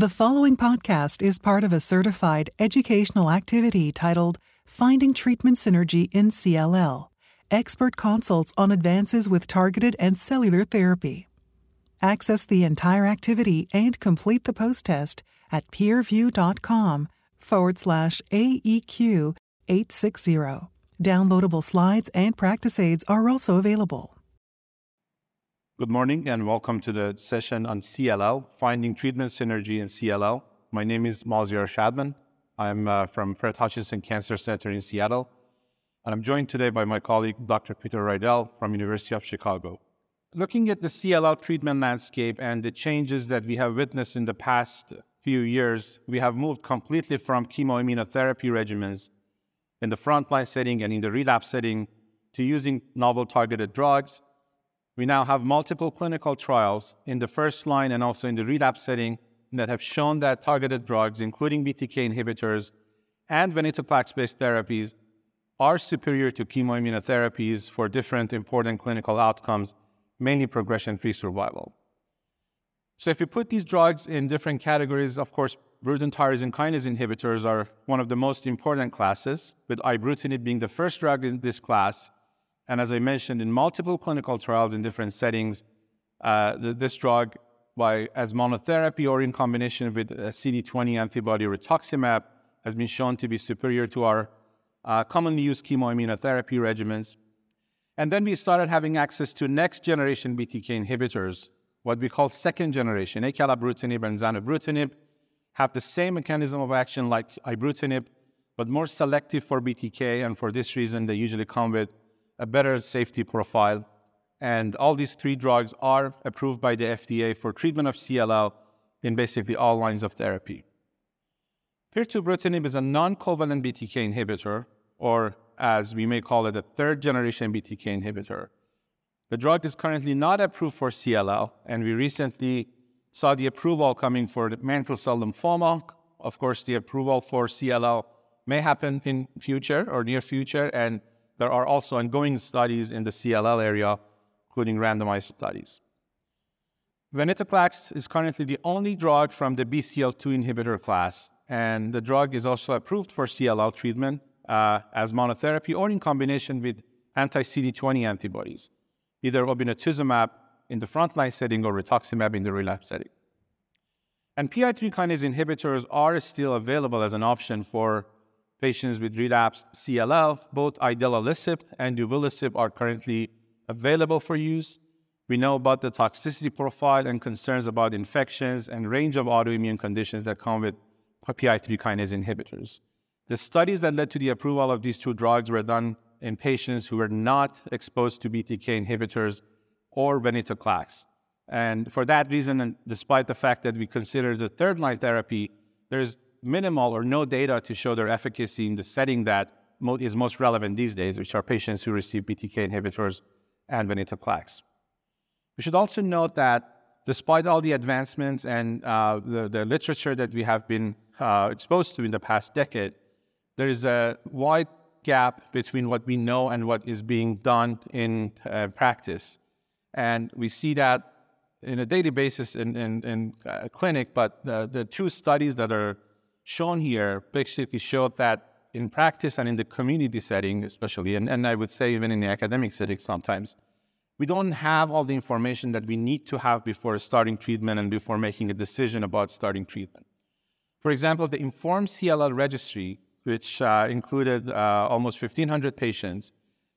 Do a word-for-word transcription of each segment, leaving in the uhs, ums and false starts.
The following podcast is part of a certified educational activity titled Finding Treatment Synergy in C L L, Expert Consults on Advances with Targeted and Cellular Therapy. Access the entire activity and complete the post-test at peer view dot com forward slash A E Q eight sixty. Downloadable slides and practice aids are also available. Good morning and welcome to the session on C L L, Finding Treatment Synergy in C L L. My name is Maziar Shadman. I'm uh, from Fred Hutchinson Cancer Center in Seattle. And I'm joined today by my colleague, Doctor Peter Riedell from University of Chicago. Looking at the C L L treatment landscape and the changes that we have witnessed in the past few years, we have moved completely from chemoimmunotherapy regimens in the frontline setting and in the relapse setting to using novel targeted drugs. We now have multiple clinical trials in the first line and also in the relapse setting that have shown that targeted drugs, including B T K inhibitors and venetoclax-based therapies, are superior to chemoimmunotherapies for different important clinical outcomes, mainly progression-free survival. So if you put these drugs in different categories, of course, Bruton tyrosine kinase inhibitors are one of the most important classes, with ibrutinib being the first drug in this class. And as I mentioned, in multiple clinical trials in different settings, uh, the, this drug, by as monotherapy or in combination with a C D twenty antibody rituximab, has been shown to be superior to our uh, commonly used chemoimmunotherapy regimens. And then we started having access to next-generation B T K inhibitors, what we call second-generation. Acalabrutinib and zanubrutinib have the same mechanism of action like ibrutinib, but more selective for B T K, and for this reason, they usually come with a better safety profile. And all these three drugs are approved by the F D A for treatment of C L L in basically all lines of therapy. Pirtobrutinib is a non-covalent B T K inhibitor, or as we may call it, a third-generation B T K inhibitor. The drug is currently not approved for C L L, and we recently saw the approval coming for the mantle cell lymphoma. Of course, the approval for C L L may happen in future or near future, and there are also ongoing studies in the C L L area, including randomized studies. Venetoclax is currently the only drug from the B C L two inhibitor class, and the drug is also approved for C L L treatment uh, as monotherapy or in combination with anti-C D twenty antibodies, either obinutuzumab in the frontline setting or rituximab in the relapse setting. And P I three kinase inhibitors are still available as an option for patients with relapsed C L L. Both idelalisib and duvelisib are currently available for use. We know about the toxicity profile and concerns about infections and range of autoimmune conditions that come with P I three kinase inhibitors. The studies that led to the approval of these two drugs were done in patients who were not exposed to B T K inhibitors or venetoclax. And for that reason, and despite the fact that we consider the third-line therapy, there's minimal or no data to show their efficacy in the setting that is most relevant these days, which are patients who receive B T K inhibitors and venetoclax. We should also note that despite all the advancements and uh, the, the literature that we have been uh, exposed to in the past decade, there is a wide gap between what we know and what is being done in uh, practice. And we see that in a daily basis in, in, in a clinic, but uh, the two studies that are shown here basically showed that in practice and in the community setting especially, and, and I would say even in the academic setting sometimes, we don't have all the information that we need to have before starting treatment and before making a decision about starting treatment. For example, the Informed C L L registry, which uh, included uh, almost fifteen hundred patients,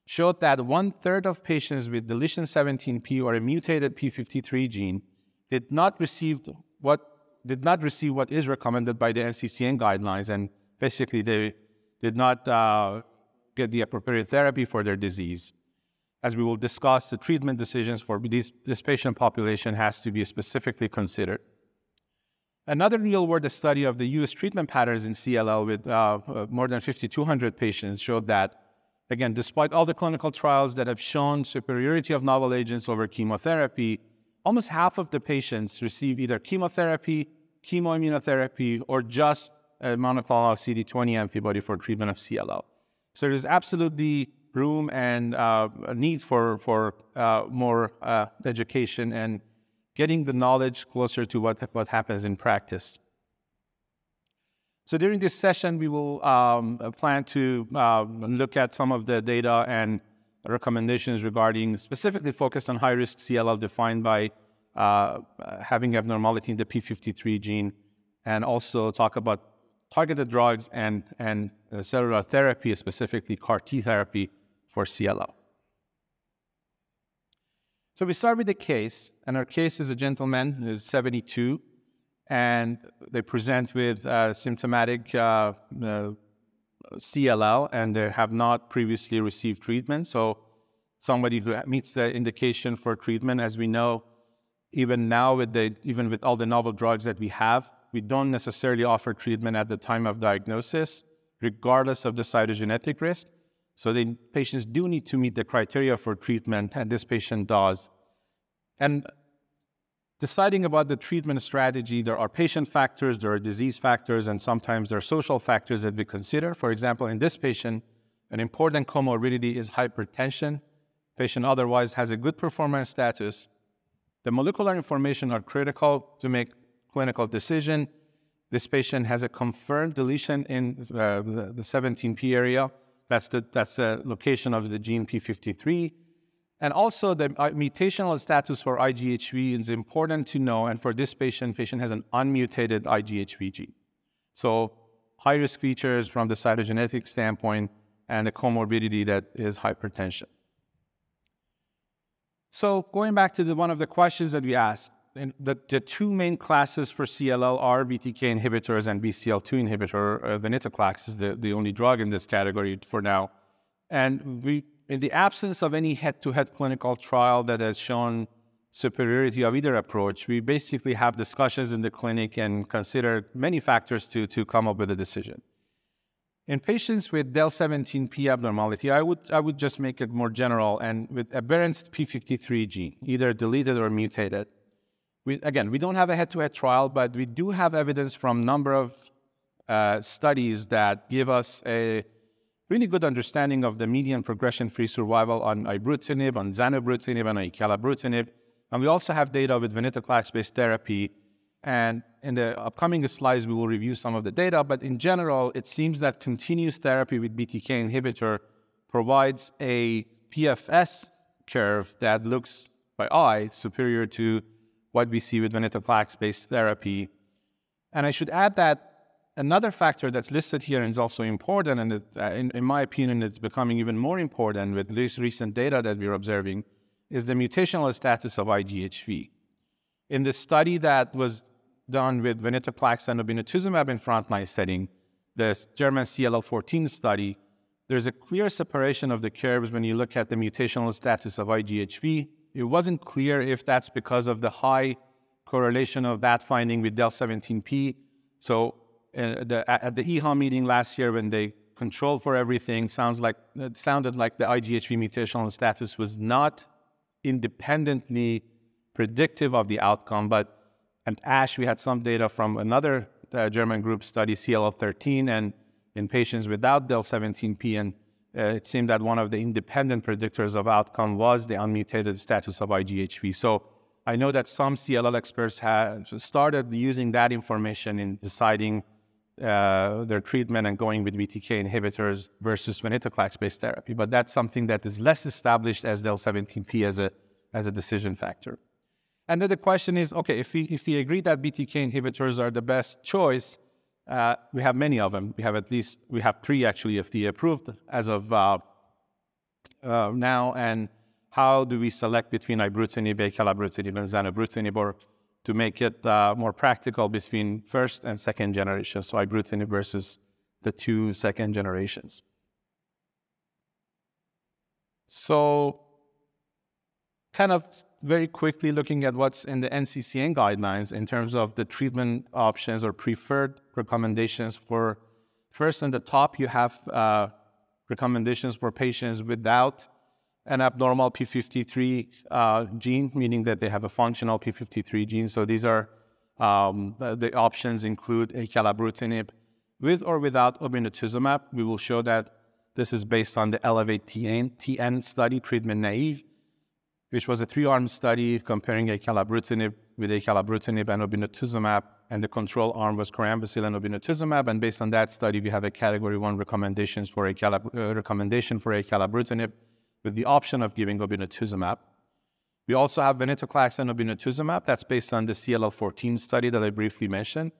showed that one-third of patients with deletion seventeen p or a mutated p fifty-three gene did not receive what did not receive what is recommended by the N C C N guidelines, and basically they did not uh, get the appropriate therapy for their disease. As we will discuss, the treatment decisions for these, this patient population has to be specifically considered. Another real-world study of the U S treatment patterns in C L L with uh, more than fifty-two hundred patients showed that, again, despite all the clinical trials that have shown superiority of novel agents over chemotherapy, almost half of the patients receive either chemotherapy, chemoimmunotherapy, or just a monoclonal C D twenty antibody for treatment of C L L. So there's absolutely room and uh, a need for, for uh, more uh, education and getting the knowledge closer to what, what happens in practice. So during this session, we will um, plan to uh, look at some of the data and recommendations regarding specifically focused on high-risk C L L defined by uh, having abnormality in the p fifty-three gene, and also talk about targeted drugs and, and uh, cellular therapy, specifically C A R T therapy for C L L. So we start with the case, and our case is a gentleman who is seventy-two, and they present with uh, symptomatic uh, uh, C L L, and they have not previously received treatment. So somebody who meets the indication for treatment, as we know, even now, with the, even with all the novel drugs that we have, we don't necessarily offer treatment at the time of diagnosis, regardless of the cytogenetic risk. So the patients do need to meet the criteria for treatment, and this patient does. And deciding about the treatment strategy, there are patient factors, there are disease factors, and sometimes there are social factors that we consider. For example, in this patient, an important comorbidity is hypertension. Patient otherwise has a good performance status. The molecular information are critical to make clinical decision. This patient has a confirmed deletion in uh, the seventeen p area. That's the, that's the location of the gene p fifty-three. And also the uh, mutational status for I G H V is important to know. And for this patient, patient has an unmutated I G H V gene. So high risk features from the cytogenetic standpoint and a comorbidity that is hypertension. So going back to the, one of the questions that we asked, and the, the two main classes for C L L are B T K inhibitors and B C L two inhibitor. Uh, Venetoclax is the, the only drug in this category for now. And we, in the absence of any head-to-head clinical trial that has shown superiority of either approach, we basically have discussions in the clinic and consider many factors to, to come up with a decision. In patients with D E L seventeen P abnormality, I would, I would just make it more general, and with aberrant p fifty-three gene, either deleted or mutated. We, again, we don't have a head-to-head trial, but we do have evidence from a number of uh, studies that give us a really good understanding of the median progression-free survival on ibrutinib, on zanubrutinib, and on acalabrutinib. And we also have data with venetoclax-based therapy. And in the upcoming slides, we will review some of the data. But in general, it seems that continuous therapy with B T K inhibitor provides a P F S curve that looks, by eye, superior to what we see with venetoclax-based therapy. And I should add that another factor that's listed here and is also important, and it, uh, in, in my opinion, it's becoming even more important with this recent data that we're observing, is the mutational status of I G H V. In the study that was done with venetoclax and obinutuzumab in frontline setting, the German C L L fourteen study, there's a clear separation of the curves when you look at the mutational status of I G H V. It wasn't clear if that's because of the high correlation of that finding with D E L seventeen P. So uh, the, at the E H A meeting last year, when they controlled for everything, sounds like, it sounded like the I G H V mutational status was not independently predictive of the outcome. But at ASH, we had some data from another uh, German group study, C L L thirteen, and in patients without D E L seventeen P, and Uh, it seemed that one of the independent predictors of outcome was the unmutated status of I G H V. So I know that some C L L experts have started using that information in deciding uh, their treatment and going with B T K inhibitors versus venetoclax-based therapy. But that's something that is less established as D E L seventeen P as a, as a decision factor. And then the question is, okay, if we, if we agree that B T K inhibitors are the best choice, Uh, we have many of them. We have at least, we have three actually F D A approved as of uh, uh, now. And how do we select between ibrutinib, acalabrutinib, and zanubrutinib, or to make it uh, more practical, between first and second generation? So ibrutinib versus the two second generations. So kind of very quickly looking at what's in the N C C N guidelines in terms of the treatment options or preferred recommendations for, first on the top, you have uh, recommendations for patients without an abnormal p fifty-three uh, gene, meaning that they have a functional p fifty-three gene. So these are, um, the, the options include acalabrutinib with or without obinutuzumab. We will show that this is based on the Elevate T N study, treatment naive, which was a three-arm study comparing acalabrutinib with acalabrutinib and obinutuzumab and the control arm was chlorambucil and obinutuzumab. And based on that study, we have a category one recommendations for a calab- uh, recommendation for acalabrutinib with the option of giving obinutuzumab. We also have venetoclax and obinutuzumab. That's based on the C L L fourteen study that I briefly mentioned.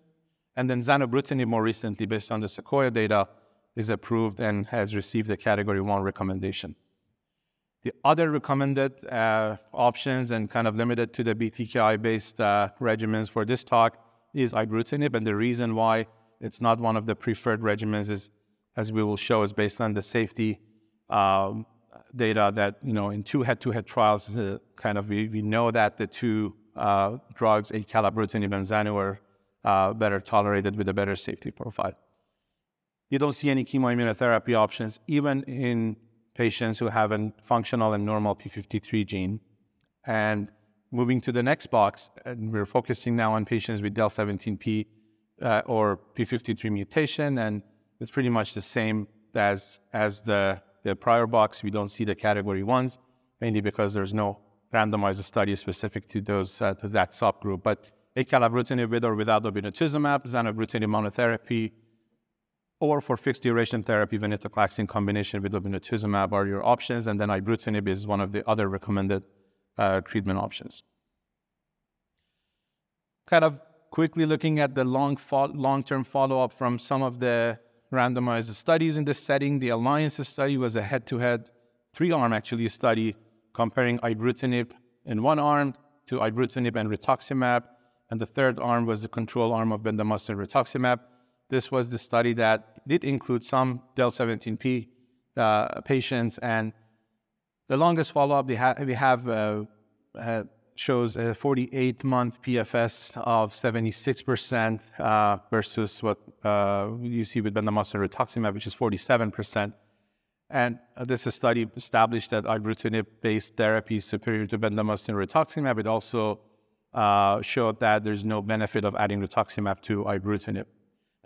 And then zanubrutinib, more recently, based on the Sequoia data, is approved and has received a category one recommendation. The other recommended uh, options, and kind of limited to the B T K I-based uh, regimens for this talk, is ibrutinib. And the reason why it's not one of the preferred regimens is, as we will show, is based on the safety um, data that, you know, in two head-to-head trials, uh, kind of we, we know that the two uh, drugs, acalabrutinib and Zanu, are uh, better tolerated with a better safety profile. You don't see any chemoimmunotherapy options, even in patients who have a functional and normal p fifty-three gene. And moving to the next box, and we're focusing now on patients with del seventeen p uh, or p fifty-three mutation, and it's pretty much the same as, as the, the prior box. We don't see the category ones, mainly because there's no randomized study specific to those uh, to that subgroup. But acalabrutinib with or without obinutuzumab, zanubrutinib monotherapy, or for fixed duration therapy, venetoclax in combination with obinutuzumab are your options, and then ibrutinib is one of the other recommended uh, treatment options. Kind of quickly looking at the long fo- long-term follow-up from some of the randomized studies in this setting, the Alliance study was a head-to-head three-arm actually study comparing ibrutinib in one arm to ibrutinib and rituximab, and the third arm was the control arm of bendamustine rituximab. This was the study that did include some del seventeen p uh, patients, and the longest follow-up they ha- we have uh, uh, shows a forty-eight month P F S of seventy-six percent uh, versus what uh, you see with bendamustine rituximab, which is forty-seven percent. And uh, this study established that ibrutinib-based therapy is superior to bendamustine rituximab. It also uh, showed that there's no benefit of adding rituximab to ibrutinib.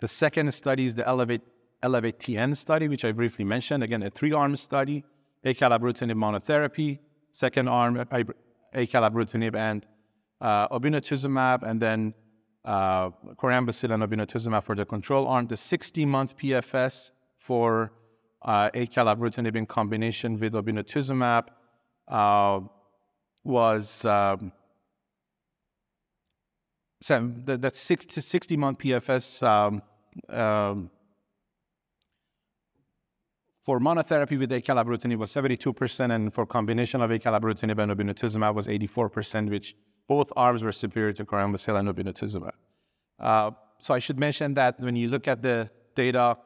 The second study is the Elevate, Elevate T N study, which I briefly mentioned. Again, a three-arm study, acalabrutinib monotherapy, second arm, acalabrutinib and uh, obinutuzumab, and then uh, chlorambucil and obinutuzumab for the control arm. The sixty month P F S for uh, acalabrutinib in combination with obinutuzumab uh, was... Um, So that sixty month P F S um, um, for monotherapy with acalabrutinib was seventy-two percent, and for combination of acalabrutinib and obinutuzumab was eighty-four percent, which both arms were superior to chlorambucil and obinutuzumab. Uh, so I should mention that when you look at the data,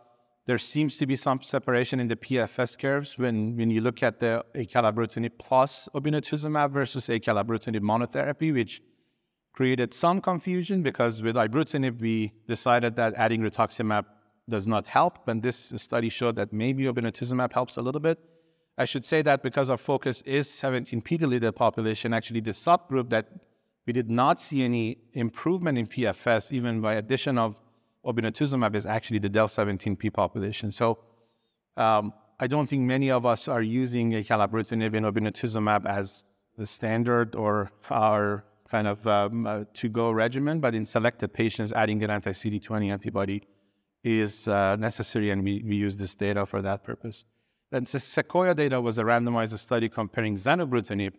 there seems to be some separation in the P F S curves when, when you look at the acalabrutinib plus obinutuzumab versus acalabrutinib monotherapy, which created some confusion because with ibrutinib, we decided that adding rituximab does not help, and this study showed that maybe obinutuzumab helps a little bit. I should say that because our focus is seventeen p deleted population, actually the subgroup that we did not see any improvement in P F S, even by addition of obinutuzumab, is actually the del seventeen p population. So um, I don't think many of us are using acalabrutinib and obinutuzumab as the standard or our kind of um, uh, to-go regimen, but in selected patients, adding an anti-C D twenty antibody is uh, necessary, and we, we use this data for that purpose. Then the Sequoia data was a randomized study comparing zanubrutinib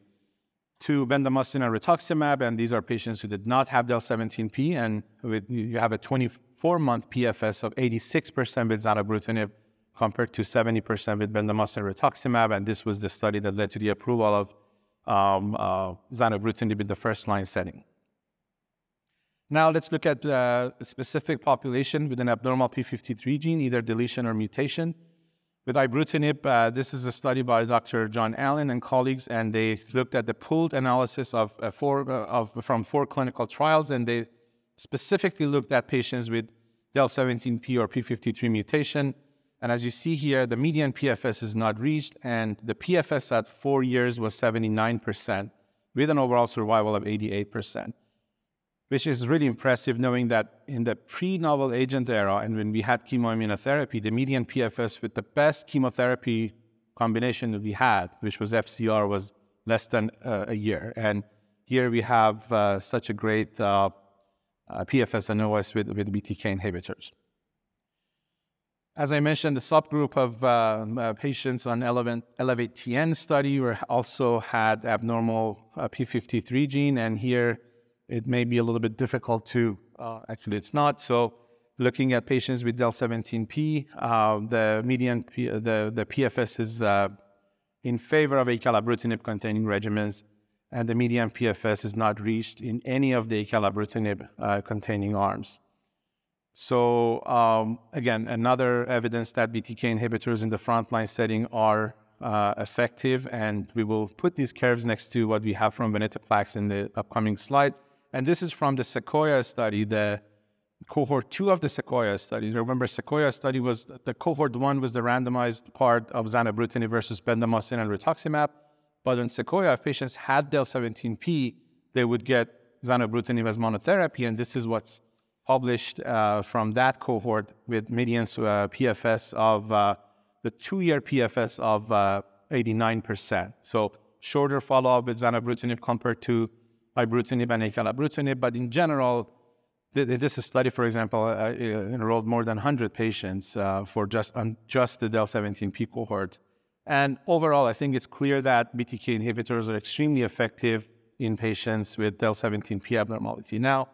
to bendamustine and rituximab, and these are patients who did not have del seventeen p, and with, you have a twenty-four month P F S of eighty-six percent with zanubrutinib compared to seventy percent with bendamustine and rituximab, and this was the study that led to the approval of Um, uh, zanubrutinib in the first-line setting. Now let's look at uh, a specific population with an abnormal p fifty-three gene, either deletion or mutation. With ibrutinib, uh, this is a study by Doctor John Allen and colleagues, and they looked at the pooled analysis of, uh, four, uh, of from four clinical trials, and they specifically looked at patients with del seventeen p or p fifty-three mutation. And as you see here, the median P F S is not reached, and the P F S at four years was seventy-nine percent with an overall survival of eighty-eight percent, which is really impressive knowing that in the pre-novel agent era and when we had chemoimmunotherapy, the median P F S with the best chemotherapy combination that we had, which was F C R, was less than uh, a year. And here we have uh, such a great uh, uh, P F S and O S with, with B T K inhibitors. As I mentioned, the subgroup of uh, uh, patients on Elevate T N study were also had abnormal uh, p fifty-three gene, and here it may be a little bit difficult to, uh, actually it's not. So looking at patients with del seventeen P, uh, the median, P, the, the P F S is uh, in favor of acalabrutinib containing regimens, and the median P F S is not reached in any of the acalabrutinib uh, containing arms. So um, again, another evidence that B T K inhibitors in the frontline setting are uh, effective, and we will put these curves next to what we have from venetoclax in the upcoming slide. And this is from the Sequoia study, the cohort two of the Sequoia study. Remember, Sequoia study was, the cohort one was the randomized part of zanubrutinib versus bendamustine and rituximab. But in Sequoia, if patients had del seventeen P, they would get zanubrutinib as monotherapy, and this is what's published uh, from that cohort with median uh, P F S of uh, the two-year P F S of uh, eighty-nine percent. So shorter follow-up with zanubrutinib compared to ibrutinib and acalabrutinib. But in general, th this study, for example, uh, enrolled more than one hundred patients uh, for just um, just the del seventeen P cohort. And overall, I think it's clear that B T K inhibitors are extremely effective in patients with del seventeen P abnormality. Now.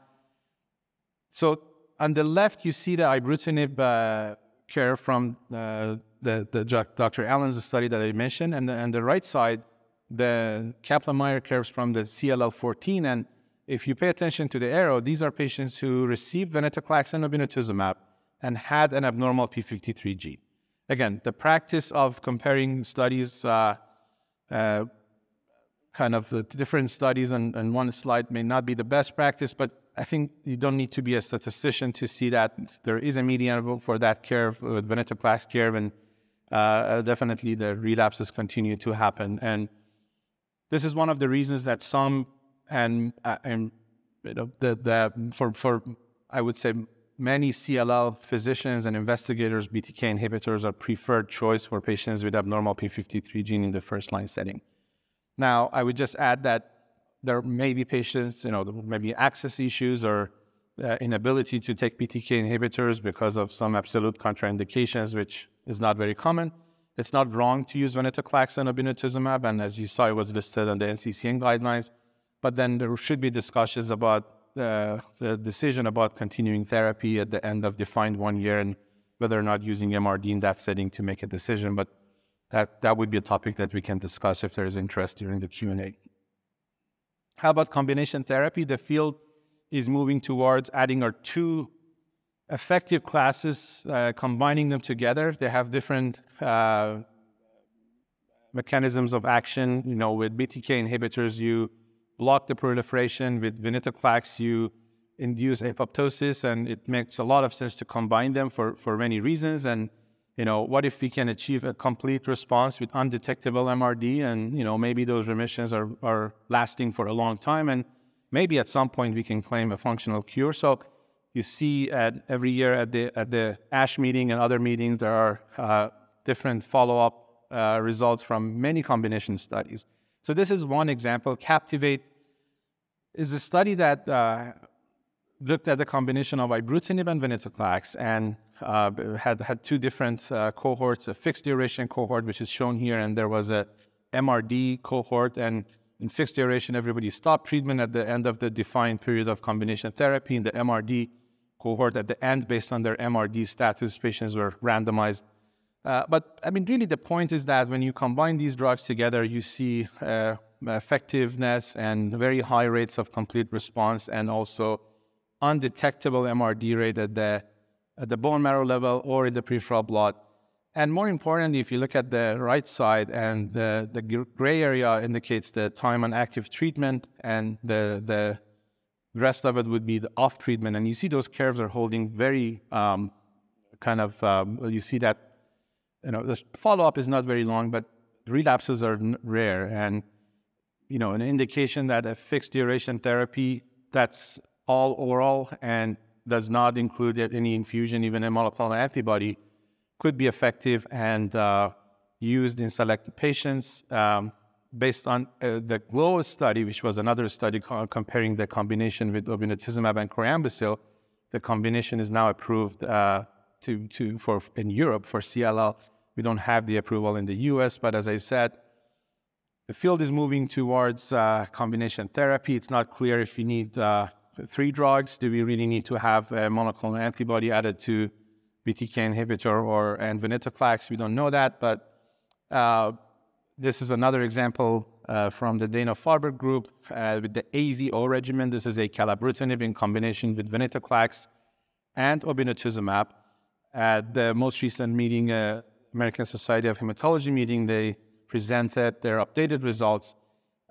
So on the left, you see the ibrutinib uh, curve from uh, the, the Doctor Allen's study that I mentioned, and on the right side, the Kaplan-Meier curves from the C L L fourteen. And if you pay attention to the arrow, these are patients who received venetoclax and obinutuzumab and had an abnormal p fifty-three gene. Again, the practice of comparing studies, uh, uh, kind of the different studies on, on one slide may not be the best practice, but I think you don't need to be a statistician to see that there is a median for that curve with venetoclax curve, and uh, definitely the relapses continue to happen. And this is one of the reasons that some, and, uh, and you know, the, the, for, for, I would say, many C L L physicians and investigators, B T K inhibitors are preferred choice for patients with abnormal p fifty-three gene in the first line setting. Now, I would just add that there may be patients, you know, there may be access issues or uh, inability to take B T K inhibitors because of some absolute contraindications, which is not very common. It's not wrong to use venetoclax and obinutuzumab, and as you saw, it was listed on the N C C N guidelines. But then there should be discussions about uh, the decision about continuing therapy at the end of defined one year and whether or not using M R D in that setting to make a decision. But that, that would be a topic that we can discuss if there is interest during the Q and A. How about combination therapy? The field is moving towards adding our two effective classes, uh, combining them together. They have different uh, mechanisms of action. You know, with B T K inhibitors, you block the proliferation. With venetoclax, you induce apoptosis, and it makes a lot of sense to combine them for, for many reasons. And, you know, what if we can achieve a complete response with undetectable M R D, and, you know, maybe those remissions are, are lasting for a long time, and maybe at some point we can claim a functional cure. So you see at every year at the, at the A S H meeting and other meetings, there are uh, different follow-up uh, results from many combination studies. So this is one example. Captivate is a study that uh, looked at the combination of ibrutinib and venetoclax, and uh, had, had two different uh, cohorts, a fixed duration cohort, which is shown here, and there was a M R D cohort, and in fixed duration, everybody stopped treatment at the end of the defined period of combination therapy. In the M R D cohort, at the end, based on their M R D status, patients were randomized. Uh, but, I mean, really the point is that when you combine these drugs together, you see uh, effectiveness and very high rates of complete response, and also undetectable M R D rate at the, at the bone marrow level or in the peripheral blood. And more importantly, if you look at the right side, and the, the gray area indicates the time on active treatment, and the, the rest of it would be the off treatment. And you see those curves are holding very um, kind of, um, you see that, you know, the follow-up is not very long, but relapses are rare. And, you know, an indication that a fixed duration therapy that's all oral and does not include any infusion, even a monoclonal antibody, could be effective and uh, used in select patients. Um, based on uh, the GLOW study, which was another study co comparing the combination with obinutuzumab and chlorambucil, the combination is now approved uh, to, to, for, in Europe for C L L. We don't have the approval in the U S, but as I said, the field is moving towards uh, combination therapy. It's not clear if you need uh, three drugs. Do we really need to have a monoclonal antibody added to B T K inhibitor or and venetoclax? We don't know that, but uh, this is another example uh, from the Dana-Farber group uh, with the A V O regimen. This is acalabrutinib in combination with venetoclax and obinutuzumab. At the most recent meeting, uh, American Society of Hematology meeting, they presented their updated results.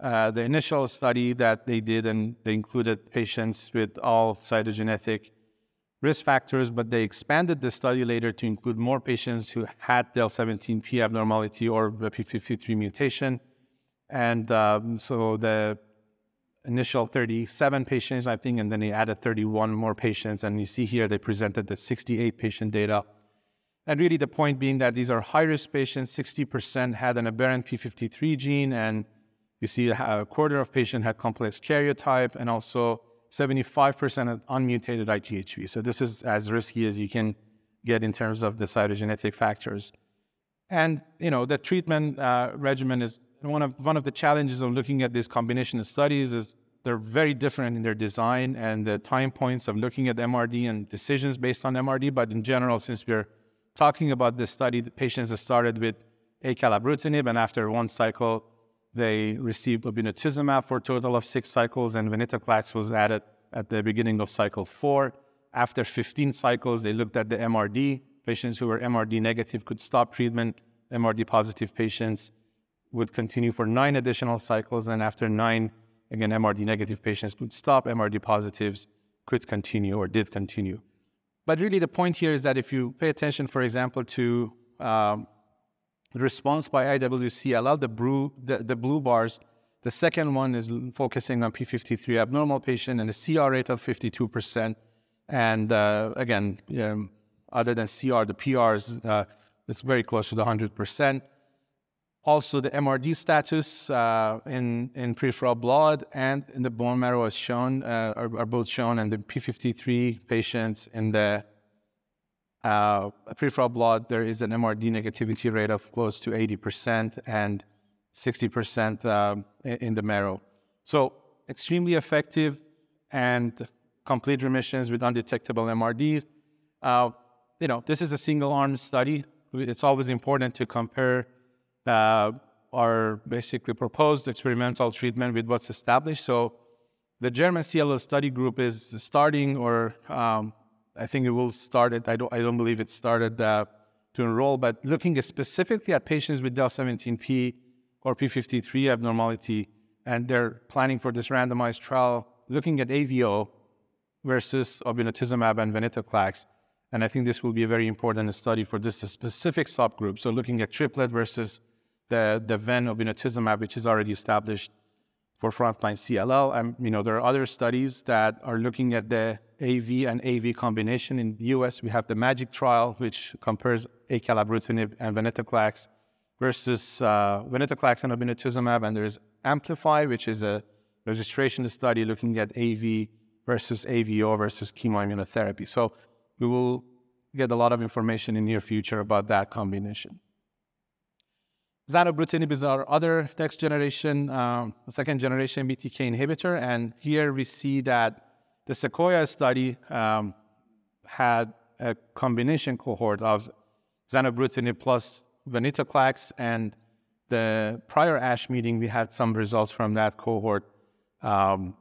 Uh, the initial study that they did, and they included patients with all cytogenetic risk factors, but they expanded the study later to include more patients who had D L seventeen P abnormality or the p fifty-three mutation. And um, so the initial thirty-seven patients, I think, and then they added thirty-one more patients. And you see here, they presented the sixty-eight patient data. And really the point being that these are high-risk patients. sixty percent had an aberrant p fifty-three gene, and you see a quarter of patients had complex karyotype, and also seventy-five percent had unmutated I G H V. So this is as risky as you can get in terms of the cytogenetic factors. And, you know, the treatment uh, regimen is one of, one of the challenges of looking at these combination studies is they're very different in their design and the time points of looking at M R D and decisions based on M R D. But in general, since we're talking about this study, the patients started with acalabrutinib, and after one cycle, they received obinutuzumab for a total of six cycles, and venetoclax was added at the beginning of cycle four. After fifteen cycles, they looked at the M R D. Patients who were M R D negative could stop treatment. M R D positive patients would continue for nine additional cycles, and after nine, again, M R D negative patients could stop. M R D positives could continue or did continue. But really the point here is that if you pay attention, for example, to um, the response by I W C L L, the, blue, the, the blue bars, the second one is focusing on p fifty-three abnormal patient and a C R rate of fifty-two percent. And uh, again, um, other than C R, the P Rs, uh, it's very close to the one hundred percent. Also, the M R D status uh, in, in peripheral blood and in the bone marrow is shown, uh, are, are both shown, and the p fifty-three patients in the Uh, peripheral blood, there is an M R D negativity rate of close to eighty percent and sixty percent uh, in the marrow. So extremely effective and complete remissions with undetectable M R Ds. Uh, you know, this is a single-arm study. It's always important to compare uh, our basically proposed experimental treatment with what's established. So the German C L L study group is starting or um, I think it will start it. I don't, I don't believe it started uh, to enroll, but looking specifically at patients with D L seventeen P or p fifty-three abnormality, and they're planning for this randomized trial, looking at A V O versus obinutuzumab and venetoclax. And I think this will be a very important study for this specific subgroup. So looking at triplet versus the, the ven obinutuzumab, which is already established for frontline C L L. And, you know, there are other studies that are looking at the A V and A V combination. In the U S, we have the MAGIC trial, which compares acalabrutinib and venetoclax versus uh, venetoclax and obinutuzumab. And there's AMPLIFY, which is a registration study looking at A V versus A V O versus chemoimmunotherapy. So we will get a lot of information in the near future about that combination. Zanubrutinib is our other next generation, um, second generation B T K inhibitor. And here we see that the Sequoia study um, had a combination cohort of zanubrutinib plus venetoclax. And the prior ASH meeting, we had some results from that cohort. Um,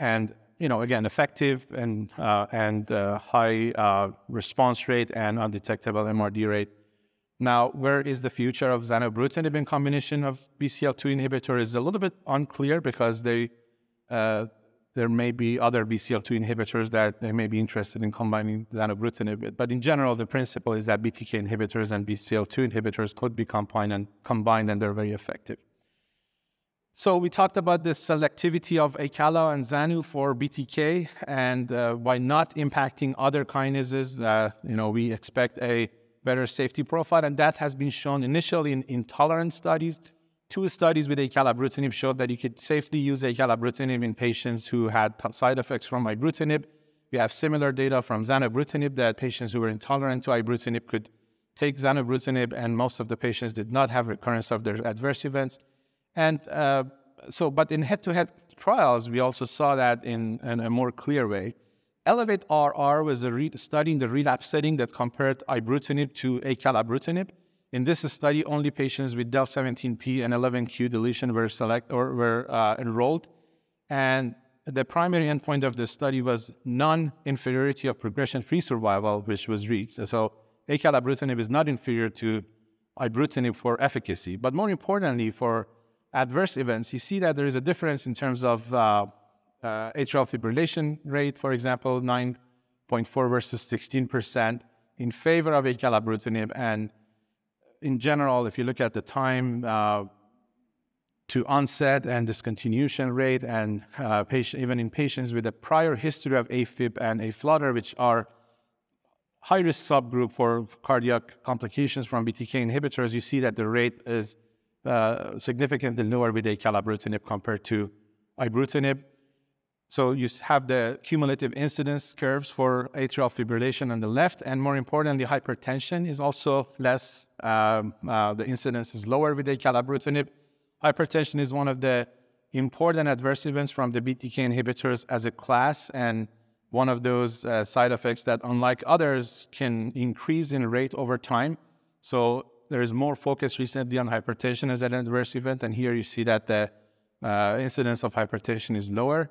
and, you know, again, effective and, uh, and uh, high uh, response rate and undetectable M R D rate. Now, where is the future of zanubrutinib in combination of B C L two inhibitor is a little bit unclear because they, uh, there may be other B C L two inhibitors that they may be interested in combining zanubrutinib with. But in general, the principle is that B T K inhibitors and B C L two inhibitors could be combined and, combined and they're very effective. So we talked about the selectivity of acala and zanu for B T K, and uh, by not impacting other kinases, uh, you know, we expect a better safety profile, and that has been shown initially in intolerance studies, two studies with acalabrutinib showed that you could safely use acalabrutinib in patients who had side effects from ibrutinib. We have similar data from zanubrutinib that patients who were intolerant to ibrutinib could take zanubrutinib, and most of the patients did not have recurrence of their adverse events. And uh, so, but in head-to-head trials, we also saw that in, in a more clear way. ELEVATE-R R was a re- study in the relapse setting that compared ibrutinib to acalabrutinib. In this study, only patients with del seventeen P and eleven Q deletion were select or were uh, enrolled, and the primary endpoint of the study was non-inferiority of progression-free survival, which was reached. So acalabrutinib is not inferior to ibrutinib for efficacy, but more importantly for adverse events, you see that there is a difference in terms of uh, uh, atrial fibrillation rate, for example, nine point four versus sixteen percent in favor of acalabrutinib. And in general, if you look at the time uh, to onset and discontinuation rate, and uh, patient, even in patients with a prior history of AFib and A F L O D R, which are high-risk subgroup for cardiac complications from B T K inhibitors, you see that the rate is uh, significantly lower with acalabrutinib compared to ibrutinib. So you have the cumulative incidence curves for atrial fibrillation on the left, and more importantly, hypertension is also less. Um, uh, the incidence is lower with acalabrutinib. Hypertension is one of the important adverse events from the B T K inhibitors as a class, and one of those uh, side effects that, unlike others, can increase in rate over time. So there is more focus recently on hypertension as an adverse event, and here you see that the uh, incidence of hypertension is lower.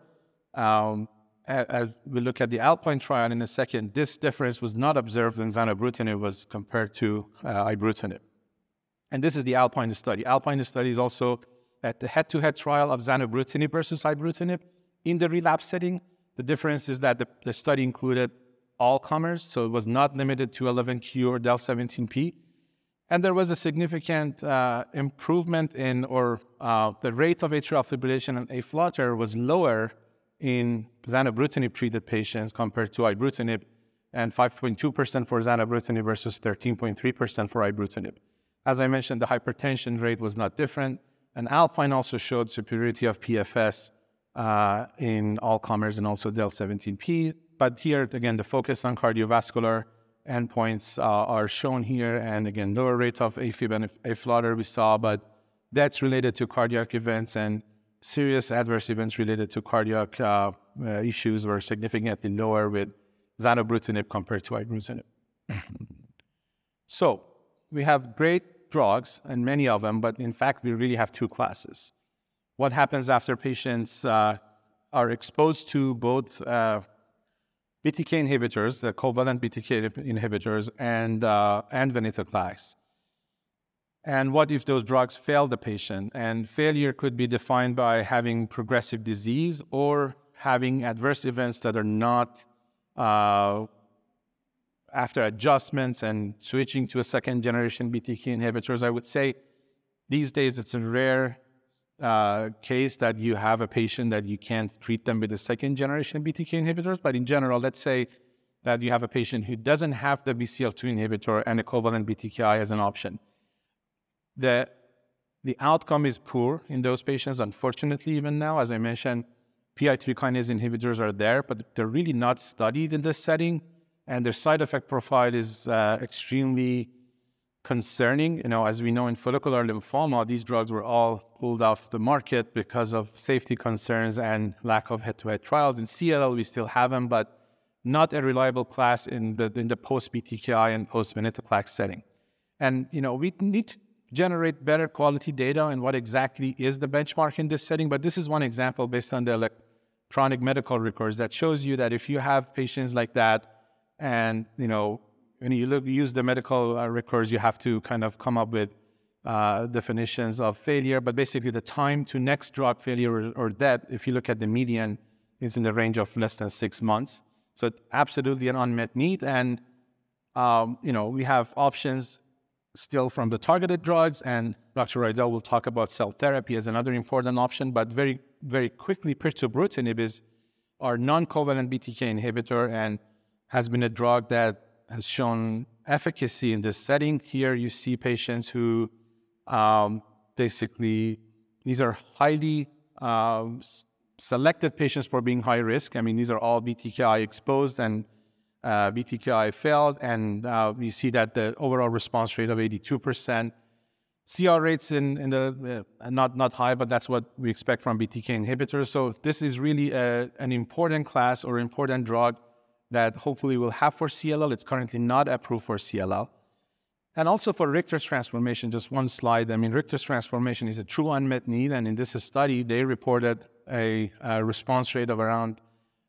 Um, as we look at the Alpine trial in a second, this difference was not observed when zanubrutinib was compared to uh, ibrutinib. And this is the Alpine study. Alpine study is also at the head-to-head trial of zanubrutinib versus ibrutinib. In the relapse setting, the difference is that the, the study included all comers, so it was not limited to eleven Q or del seventeen P. And there was a significant uh, improvement in, or uh, the rate of atrial fibrillation and A F L O D R was lower in zanubrutinib-treated patients compared to ibrutinib, and five point two percent for zanubrutinib versus thirteen point three percent for ibrutinib. As I mentioned, the hypertension rate was not different, and Alpine also showed superiority of P F S uh, in all comers and also del seventeen P. But here, again, the focus on cardiovascular endpoints uh, are shown here, and again, lower rate of AFib and A F L O D R we saw, but that's related to cardiac events, and serious adverse events related to cardiac uh, uh, issues were significantly lower with zanubrutinib compared to ibrutinib. So we have great drugs, and many of them, but in fact, we really have two classes. What happens after patients uh, are exposed to both uh, B T K inhibitors, the covalent B T K inhibitors, and, uh, and venetoclax? And what if those drugs fail the patient? And failure could be defined by having progressive disease or having adverse events that are not, uh, after adjustments and switching to a second generation B T K inhibitors. I would say these days it's a rare uh, case that you have a patient that you can't treat them with a second generation B T K inhibitors. But in general, let's say that you have a patient who doesn't have the B C L two inhibitor and a covalent B T K I as an option. The, the outcome is poor in those patients, unfortunately, even now. As I mentioned, P I three kinase inhibitors are there, but they're really not studied in this setting, and their side effect profile is uh, extremely concerning. You know, as we know in follicular lymphoma, these drugs were all pulled off the market because of safety concerns and lack of head-to-head trials. In C L L, we still have them, but not a reliable class in the, in the post-B T K I and post-venetoclax setting. And, you know, we need to generate better quality data and what exactly is the benchmark in this setting. But this is one example based on the electronic medical records that shows you that if you have patients like that, and you know, when you look, use the medical records, you have to kind of come up with uh, definitions of failure. But basically the time to next drug failure or, or death, if you look at the median, is in the range of less than six months. So absolutely an unmet need. And um, you know, we have options still from the targeted drugs, and Doctor Riedell will talk about cell therapy as another important option, but very, very quickly, pirtobrutinib is our non-covalent B T K inhibitor and has been a drug that has shown efficacy in this setting. Here you see patients who um, basically, these are highly uh, selected patients for being high risk. I mean, these are all B T K I exposed and uh, B T K I failed, and uh, we see that the overall response rate of eighty-two percent. C R rates in, in the, uh, not, not high, but that's what we expect from B T K inhibitors. So this is really a, an important class or important drug that hopefully we'll have for C L L. It's currently not approved for C L L. And also for Richter's transformation, just one slide. I mean, Richter's transformation is a true unmet need. And in this study, they reported a, a response rate of around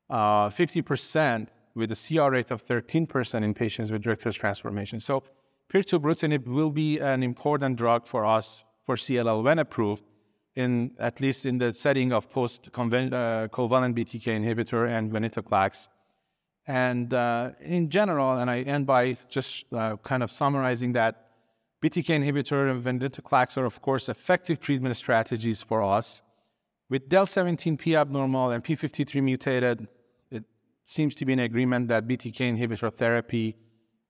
uh, fifty percent with a C R rate of thirteen percent in patients with Richter's transformation. So pirtobrutinib will be an important drug for us for C L L when approved, in at least in the setting of post-covalent uh, B T K inhibitor and venetoclax. And uh, in general, and I end by just uh, kind of summarizing that B T K inhibitor and venetoclax are, of course, effective treatment strategies for us. With del seventeen p abnormal and p fifty-three mutated, it seems to be an agreement that B T K inhibitor therapy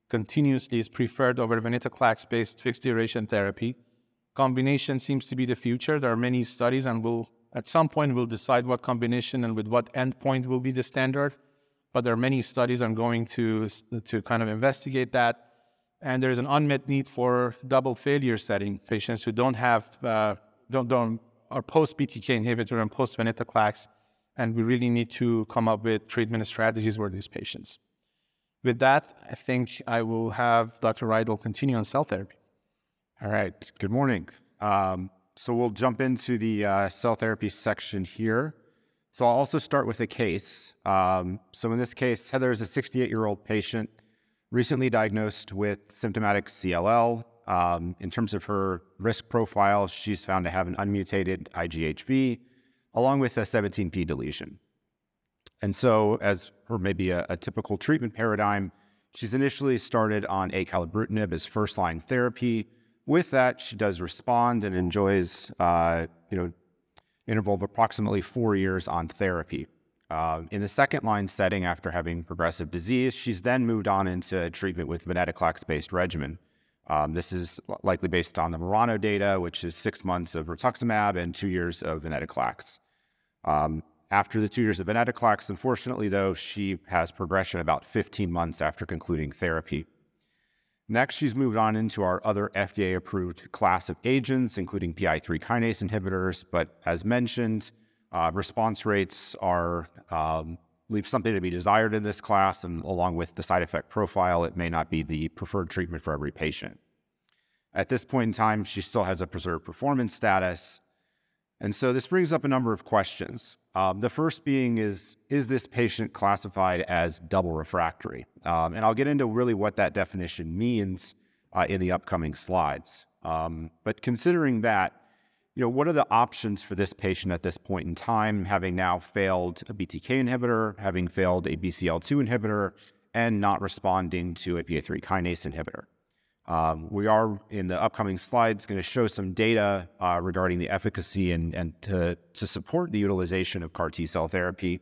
continuously is preferred over venetoclax-based fixed-duration therapy. Combination seems to be the future. There are many studies, and we'll, at some point, we'll decide what combination and with what endpoint will be the standard. But there are many studies ongoing to, to kind of investigate that. And there's an unmet need for double failure setting, patients who don't have, uh, don't, don't, are post-B T K inhibitor and post-venetoclax, and we really need to come up with treatment strategies for these patients. With that, I think I will have Doctor Riedell continue on cell therapy. All right. Good morning. Um, so we'll jump into the uh, cell therapy section here. So I'll also start with a case. Um, so in this case, Heather is a sixty-eight-year-old patient recently diagnosed with symptomatic C L L. Um, in terms of her risk profile, she's found to have an unmutated I G H V along with a seventeen p deletion. And so, as or maybe a, a typical treatment paradigm, she's initially started on acalabrutinib as first-line therapy. With that, she does respond and enjoys, uh, you know, interval of approximately four years on therapy. Uh, in the second-line setting, after having progressive disease, she's then moved on into treatment with venetoclax-based regimen. Um, this is likely based on the Murano data, which is six months of rituximab and two years of venetoclax. Um, After the two years of venetoclax, unfortunately, though, she has progression about fifteen months after concluding therapy. Next, she's moved on into our other F D A-approved class of agents, including P I three kinase inhibitors. But as mentioned, uh, response rates are um, leave something to be desired in this class, and along with the side effect profile, it may not be the preferred treatment for every patient. At this point in time, she still has a preserved performance status. And so this brings up a number of questions. Um, the first being is, is this patient classified as double refractory? Um, and I'll get into really what that definition means uh, in the upcoming slides. Um, but considering that, you know, what are the options for this patient at this point in time, having now failed a B T K inhibitor, having failed a B C L two inhibitor, and not responding to a P I three kinase inhibitor? Um, we are, in the upcoming slides, going to show some data uh, regarding the efficacy and, and to, to support the utilization of C A R T cell therapy.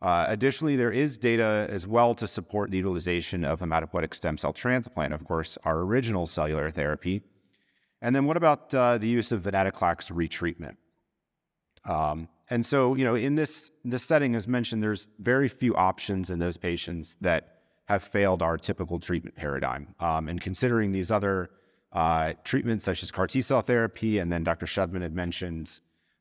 Uh, additionally, there is data as well to support the utilization of hematopoietic stem cell transplant, of course, our original cellular therapy. And then what about uh, the use of venetoclax retreatment? Um, and so, you know, in this, this setting, as mentioned, there's very few options in those patients that have failed our typical treatment paradigm. Um, and considering these other uh, treatments such as C A R T cell therapy, and then Doctor Shadman had mentioned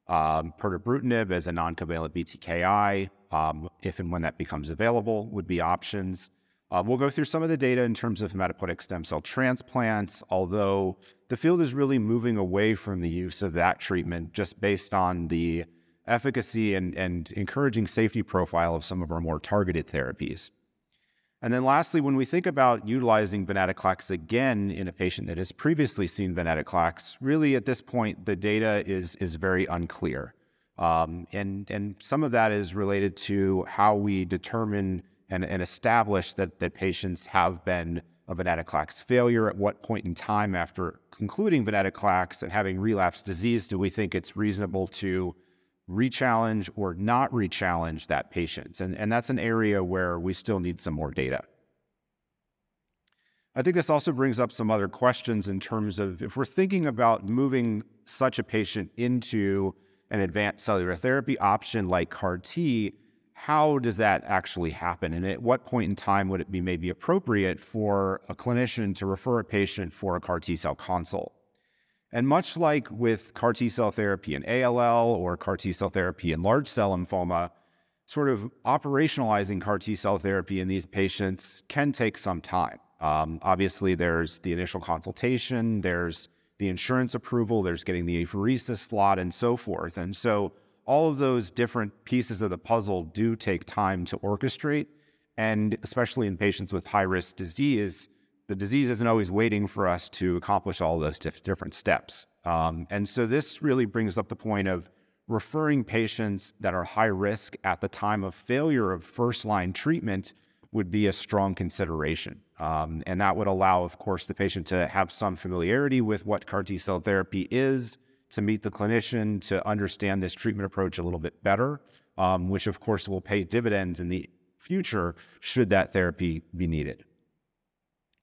um, pirtobrutinib as a non-covalent B T K I, um, if and when that becomes available, would be options. Uh, we'll go through some of the data in terms of hematopoietic stem cell transplants, although the field is really moving away from the use of that treatment just based on the efficacy and, and encouraging safety profile of some of our more targeted therapies. And then lastly, when we think about utilizing venetoclax again in a patient that has previously seen venetoclax, really at this point, the data is, is very unclear. Um, and, and some of that is related to how we determine and, and establish that, that patients have been a venetoclax failure. At what point in time after concluding venetoclax and having relapsed disease do we think it's reasonable to rechallenge or not rechallenge that patient? And, and that's an area where we still need some more data. I think this also brings up some other questions in terms of if we're thinking about moving such a patient into an advanced cellular therapy option like C A R T, how does that actually happen? And at what point in time would it be maybe appropriate for a clinician to refer a patient for a C A R T-cell consult? And much like with C A R T-cell therapy in A L L or C A R T-cell therapy in large cell lymphoma, sort of operationalizing C A R T-cell therapy in these patients can take some time. Um, obviously, there's the initial consultation, there's the insurance approval, there's getting the apheresis slot, and so forth. And so all of those different pieces of the puzzle do take time to orchestrate, and especially in patients with high-risk disease, the disease isn't always waiting for us to accomplish all those diff- different steps. Um, and so this really brings up the point of referring patients that are high-risk at the time of failure of first-line treatment would be a strong consideration. Um, and that would allow, of course, the patient to have some familiarity with what C A R T-cell therapy is, to meet the clinician, to understand this treatment approach a little bit better, um, which of course will pay dividends in the future should that therapy be needed.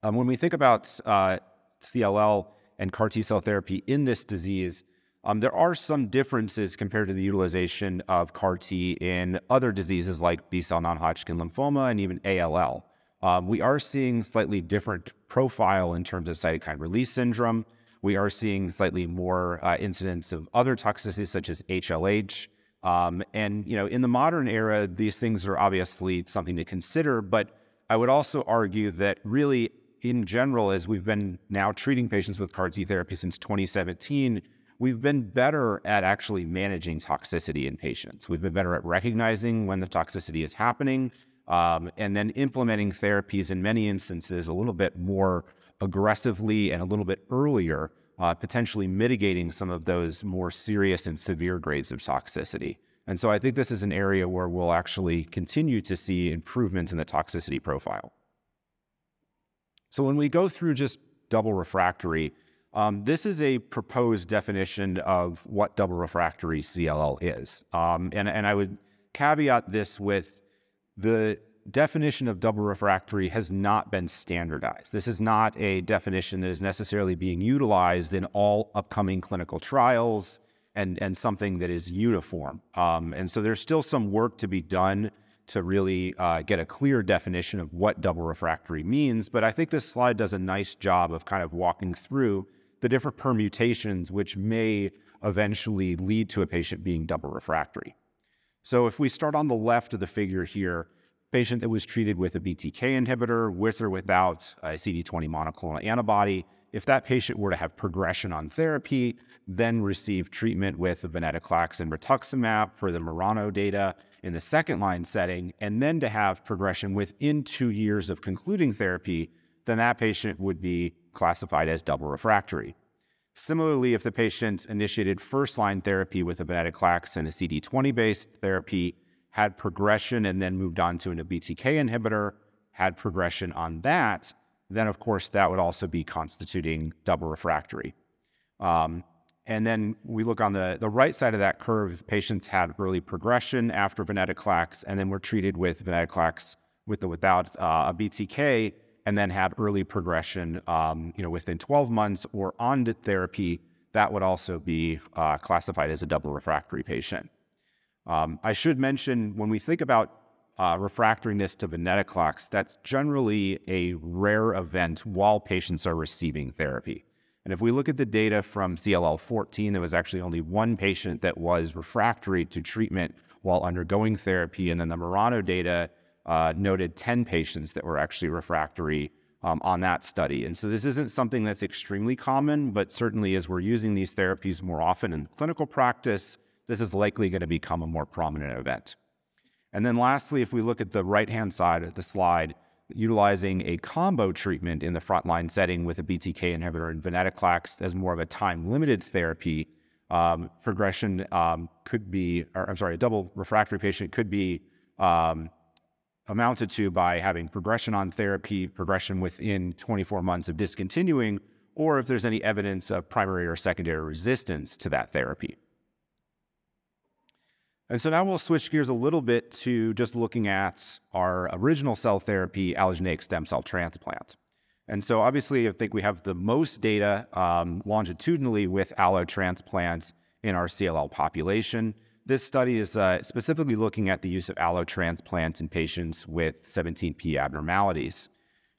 Um, when we think about uh, C L L and C A R T-cell therapy in this disease, um, there are some differences compared to the utilization of C A R T in other diseases like B-cell non-Hodgkin lymphoma and even A L L. Um, we are seeing slightly different profile in terms of cytokine release syndrome. We are seeing slightly more uh, incidence of other toxicities such as H L H. Um, and, you know, in the modern era, these things are obviously something to consider, but I would also argue that really in general, as we've been now treating patients with C A R T therapy since twenty seventeen, we've been better at actually managing toxicity in patients. We've been better at recognizing when the toxicity is happening um, and then implementing therapies in many instances a little bit more aggressively and a little bit earlier, uh, potentially mitigating some of those more serious and severe grades of toxicity. And so I think this is an area where we'll actually continue to see improvements in the toxicity profile. So when we go through just double refractory, um, this is a proposed definition of what double refractory C L L is. Um, and, and I would caveat this with the definition of double refractory has not been standardized. This is not a definition that is necessarily being utilized in all upcoming clinical trials and, and something that is uniform. Um, and so there's still some work to be done to really uh, get a clear definition of what double refractory means. But I think this slide does a nice job of kind of walking through the different permutations which may eventually lead to a patient being double refractory. So if we start on the left of the figure here, patient that was treated with a B T K inhibitor, with or without a C D twenty monoclonal antibody, if that patient were to have progression on therapy, then receive treatment with venetoclax and rituximab for the Murano data in the second-line setting, and then to have progression within two years of concluding therapy, then that patient would be classified as double refractory. Similarly, if the patient initiated first-line therapy with a venetoclax and a C D twenty-based therapy, had progression and then moved on to a B T K inhibitor, had progression on that, then of course that would also be constituting double refractory. Um, and then we look on the, the right side of that curve, patients had early progression after venetoclax and then were treated with venetoclax with or without uh, a B T K and then had early progression um, you know, within twelve months or on to therapy, that would also be uh, classified as a double refractory patient. Um, I should mention, when we think about uh, refractoriness to venetoclax, that's generally a rare event while patients are receiving therapy. And if we look at the data from C L L fourteen, there was actually only one patient that was refractory to treatment while undergoing therapy. And then the Murano data uh, noted ten patients that were actually refractory um, on that study. And so this isn't something that's extremely common, but certainly as we're using these therapies more often in clinical practice, this is likely going to become a more prominent event. And then lastly, if we look at the right-hand side of the slide, utilizing a combo treatment in the frontline setting with a B T K inhibitor and venetoclax as more of a time-limited therapy, um, progression um, could be, or I'm sorry, a double refractory patient could be um, amounted to by having progression on therapy, progression within twenty-four months of discontinuing, or if there's any evidence of primary or secondary resistance to that therapy. And so now we'll switch gears a little bit to just looking at our original cell therapy, allogeneic stem cell transplant. And so obviously, I think we have the most data um, longitudinally with allotransplants in our C L L population. This study is uh, specifically looking at the use of allotransplants in patients with seventeen p abnormalities.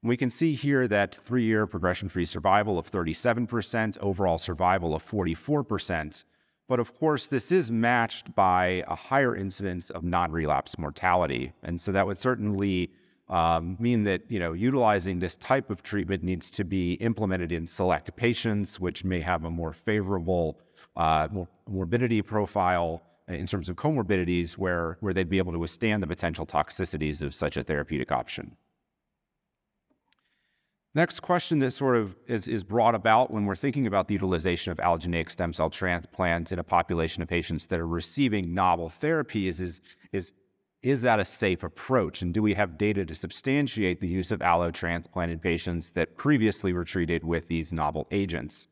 And we can see here that three-year progression-free survival of thirty-seven percent, overall survival of forty-four percent. But of course, this is matched by a higher incidence of non-relapse mortality. And so that would certainly um, mean that, you know, utilizing this type of treatment needs to be implemented in select patients, which may have a more favorable uh, mor- morbidity profile in terms of comorbidities where, where they'd be able to withstand the potential toxicities of such a therapeutic option. Next question that sort of is, is brought about when we're thinking about the utilization of allogeneic stem cell transplants in a population of patients that are receiving novel therapies is, is, is that a safe approach? And do we have data to substantiate the use of allotransplant in patients that previously were treated with these novel agents?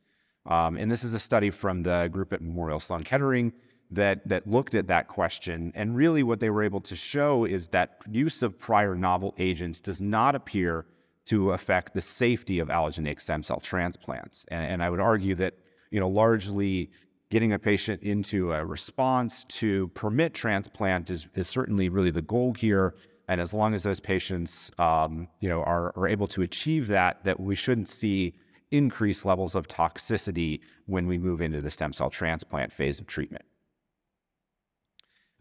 Um, and this is a study from the group at Memorial Sloan Kettering that, that looked at that question. And really what they were able to show is that use of prior novel agents does not appear to affect the safety of allogeneic stem cell transplants. And, and I would argue that, you know, largely getting a patient into a response to permit transplant is, is certainly really the goal here. And as long as those patients, um, you know, are, are able to achieve that, that we shouldn't see increased levels of toxicity when we move into the stem cell transplant phase of treatment.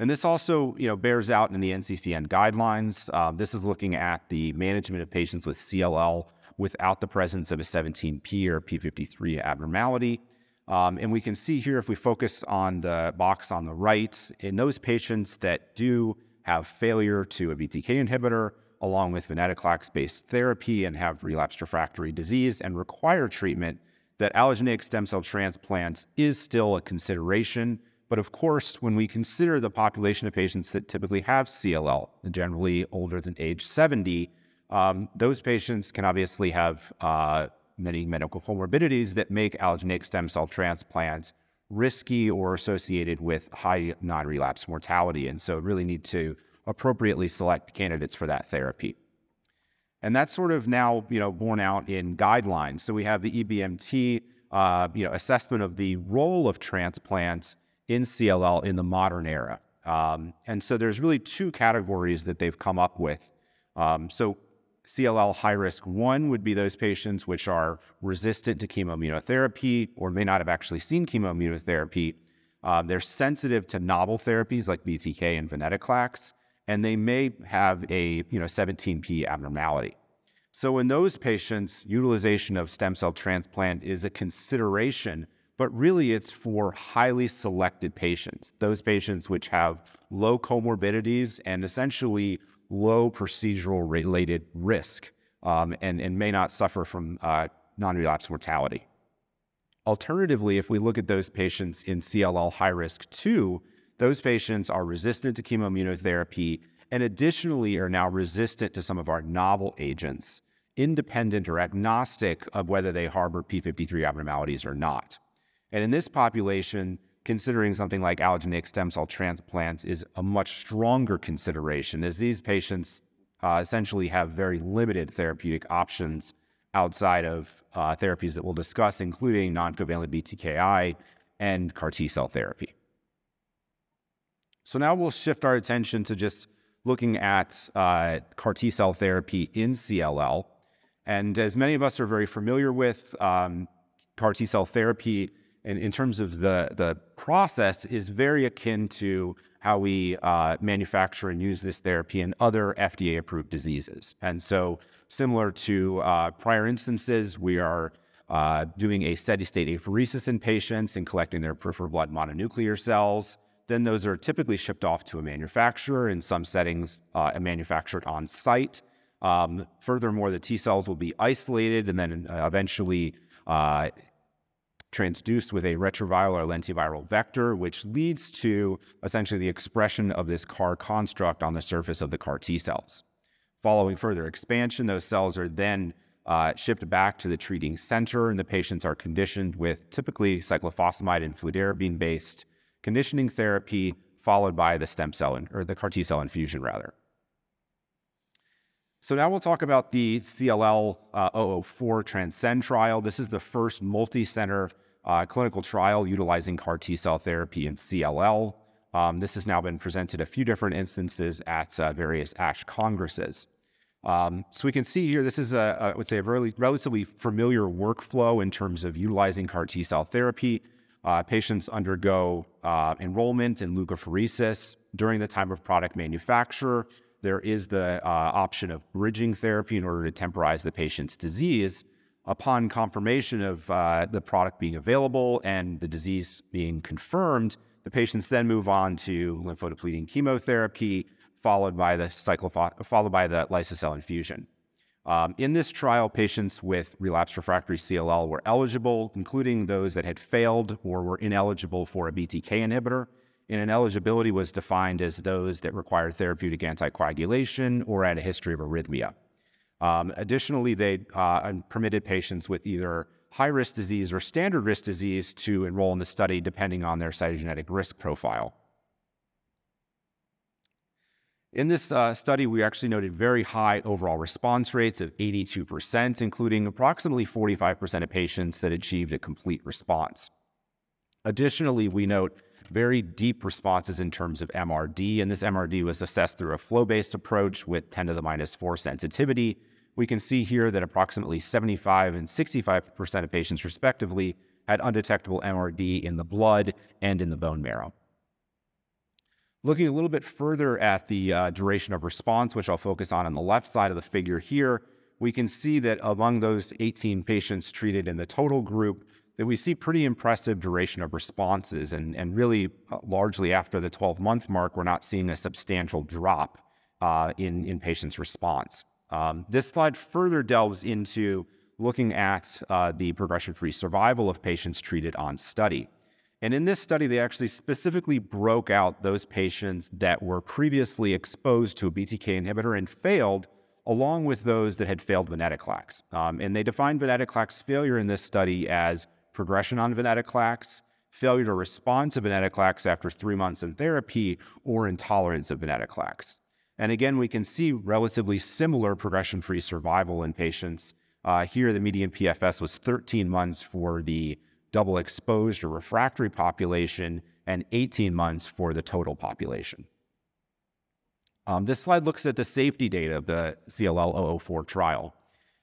And this also, you know, bears out in the N C C N guidelines. Uh, this is looking at the management of patients with C L L without the presence of a seventeen p or p fifty-three abnormality. Um, and we can see here, if we focus on the box on the right, in those patients that do have failure to a B T K inhibitor, along with venetoclax-based therapy and have relapsed refractory disease and require treatment, that allogeneic stem cell transplants is still a consideration. But of course, when we consider the population of patients that typically have C L L, generally older than age seventy, um, those patients can obviously have uh, many medical comorbidities that make allogeneic stem cell transplants risky or associated with high non-relapse mortality. And so really need to appropriately select candidates for that therapy. And that's sort of now, you know, borne out in guidelines. So we have the E B M T, uh, you know, assessment of the role of transplants in C L L in the modern era. Um, and so there's really two categories that they've come up with. Um, so C L L high risk one would be those patients which are resistant to chemoimmunotherapy or may not have actually seen chemoimmunotherapy. Um, they're sensitive to novel therapies like B T K and venetoclax, and they may have a you know seventeen p abnormality. So in those patients, utilization of stem cell transplant is a consideration, but really it's for highly selected patients, those patients which have low comorbidities and essentially low procedural related risk um, and, and may not suffer from uh, non-relapse mortality. Alternatively, if we look at those patients in C L L high risk two, those patients are resistant to chemoimmunotherapy and additionally are now resistant to some of our novel agents, independent or agnostic of whether they harbor p fifty-three abnormalities or not. And in this population, considering something like allogeneic stem cell transplants is a much stronger consideration, as these patients uh, essentially have very limited therapeutic options outside of uh, therapies that we'll discuss, including non-covalent B T K I and C A R T cell therapy. So now we'll shift our attention to just looking at uh, C A R T cell therapy in C L L. And as many of us are very familiar with, um, C A R T cell therapy and in terms of the, the process is very akin to how we uh, manufacture and use this therapy in other F D A-approved diseases. And so similar to uh, prior instances, we are uh, doing a steady-state apheresis in patients and collecting their peripheral blood mononuclear cells. Then those are typically shipped off to a manufacturer, in some settings uh, manufactured on site. Um, furthermore, the T cells will be isolated and then uh, eventually uh, transduced with a retroviral or lentiviral vector, which leads to essentially the expression of this C A R construct on the surface of the C A R T cells. Following further expansion, those cells are then uh, shipped back to the treating center, and the patients are conditioned with typically cyclophosphamide and fludarabine-based conditioning therapy, followed by the stem cell in, or the C A R T cell infusion rather. So now we'll talk about the C L L zero zero four TRANSCEND trial. This is the first multi-center uh, clinical trial utilizing C A R T cell therapy in C L L. Um, this has now been presented a few different instances at uh, various ASH congresses. Um, so we can see here, this is, a, a, I would say, a really, relatively familiar workflow in terms of utilizing C A R T cell therapy. Uh, patients undergo uh, enrollment in leukapheresis during the time of product manufacture. There is the uh, option of bridging therapy in order to temporize the patient's disease. Upon confirmation of uh, the product being available and the disease being confirmed, the patients then move on to lymphodepleting chemotherapy, followed by the cycloph- followed by the liso-cel infusion. Um, in this trial, patients with relapsed refractory C L L were eligible, including those that had failed or were ineligible for a B T K inhibitor. And ineligibility was defined as those that required therapeutic anticoagulation or had a history of arrhythmia. Um, additionally, they uh, permitted patients with either high-risk disease or standard-risk disease to enroll in the study depending on their cytogenetic risk profile. In this uh, study, we actually noted very high overall response rates of eighty-two percent, including approximately forty-five percent of patients that achieved a complete response. Additionally, we note very deep responses in terms of M R D, and this M R D was assessed through a flow-based approach with ten to the minus four sensitivity. We can see here that approximately seventy-five and sixty-five percent of patients, respectively, had undetectable M R D in the blood and in the bone marrow. Looking a little bit further at the uh, duration of response, which I'll focus on on the left side of the figure here, we can see that among those eighteen patients treated in the total group, that we see pretty impressive duration of responses, and, and really uh, largely after the twelve-month mark, we're not seeing a substantial drop uh, in, in patients' response. Um, this slide further delves into looking at uh, the progression-free survival of patients treated on study. And in this study, they actually specifically broke out those patients that were previously exposed to a B T K inhibitor and failed, along with those that had failed venetoclax. Um, and they defined venetoclax failure in this study as progression on venetoclax, failure to respond to venetoclax after three months in therapy, or intolerance of venetoclax. And again, we can see relatively similar progression-free survival in patients. Uh, here, the median P F S was thirteen months for the double-exposed or refractory population and eighteen months for the total population. Um, this slide looks at the safety data of the C L L zero zero four trial.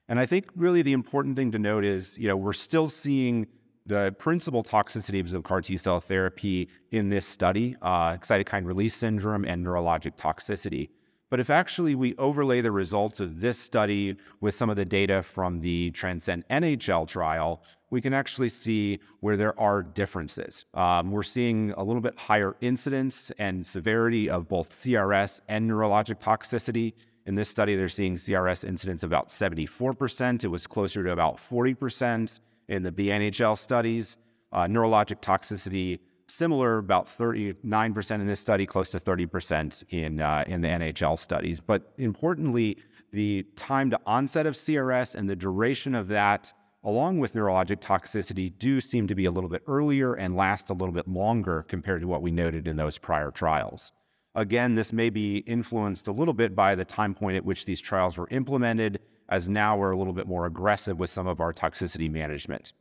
And I think really the important thing to note is, you know, we're still seeing the principal toxicities of C A R T-cell therapy in this study, uh, cytokine release syndrome and neurologic toxicity. But if actually we overlay the results of this study with some of the data from the TRANSCEND N H L trial, we can actually see where there are differences. Um, we're seeing a little bit higher incidence and severity of both C R S and neurologic toxicity. In this study, they're seeing C R S incidence of about seventy-four percent. It was closer to about forty percent in the B N H L studies. Uh, neurologic toxicity, similar, about thirty-nine percent in this study, close to thirty percent in, uh, in the N H L studies. But importantly, the time to onset of C R S and the duration of that, along with neurologic toxicity, do seem to be a little bit earlier and last a little bit longer compared to what we noted in those prior trials. Again, this may be influenced a little bit by the time point at which these trials were implemented, as now we're a little bit more aggressive with some of our toxicity management.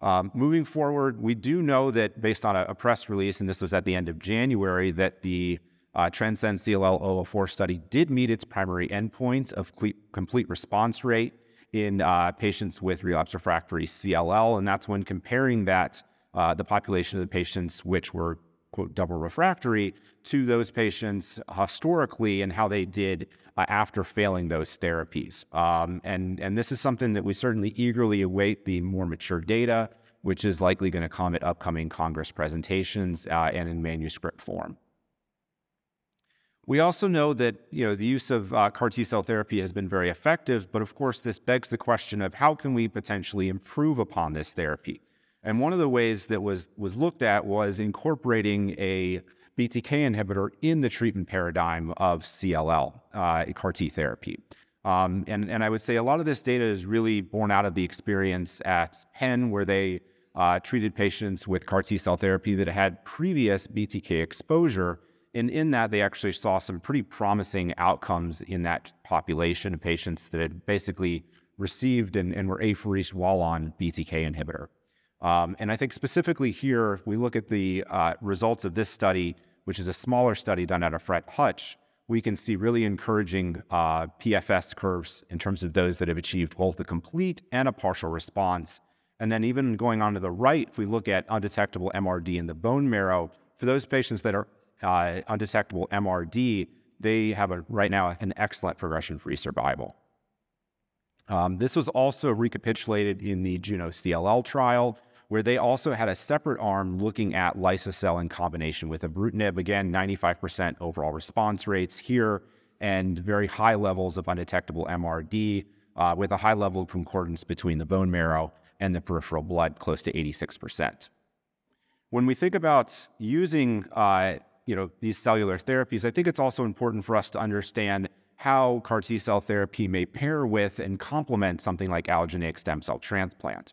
Um, moving forward, we do know that based on a, a press release, and this was at the end of January, that the uh, TRANSCEND C L L zero zero four study did meet its primary endpoint of complete response rate in uh, patients with relapsed refractory C L L, and that's when comparing that, uh, the population of the patients which were quote, double refractory to those patients historically and how they did uh, after failing those therapies. Um, and, and this is something that we certainly eagerly await the more mature data, which is likely going to come at upcoming Congress presentations uh, and in manuscript form. We also know that, you know, the use of uh, C A R T-cell therapy has been very effective, but of course this begs the question of how can we potentially improve upon this therapy? And one of the ways that was, was looked at was incorporating a B T K inhibitor in the treatment paradigm of C L L, uh, C A R T therapy. Um, and, and I would say a lot of this data is really born out of the experience at Penn, where they uh, treated patients with C A R T cell therapy that had previous B T K exposure And in that, they actually saw some pretty promising outcomes in that population of patients that had basically received and, and were apheresis while on B T K inhibitor. Um, and I think specifically here, if we look at the uh, results of this study, which is a smaller study done out of Fred Hutch, we can see really encouraging uh, P F S curves in terms of those that have achieved both a complete and a partial response. And then even going on to the right, if we look at undetectable M R D in the bone marrow, for those patients that are uh, undetectable M R D, they have a, right now an excellent progression-free survival. Um, this was also recapitulated in the Juno C L L trial, where they also had a separate arm looking at liso-cel in combination with ibrutinib. Again, ninety-five percent overall response rates here and very high levels of undetectable M R D uh, with a high level of concordance between the bone marrow and the peripheral blood, close to eighty-six percent. When we think about using uh, you know, these cellular therapies, I think it's also important for us to understand how CAR T-cell therapy may pair with and complement something like allogeneic stem cell transplant.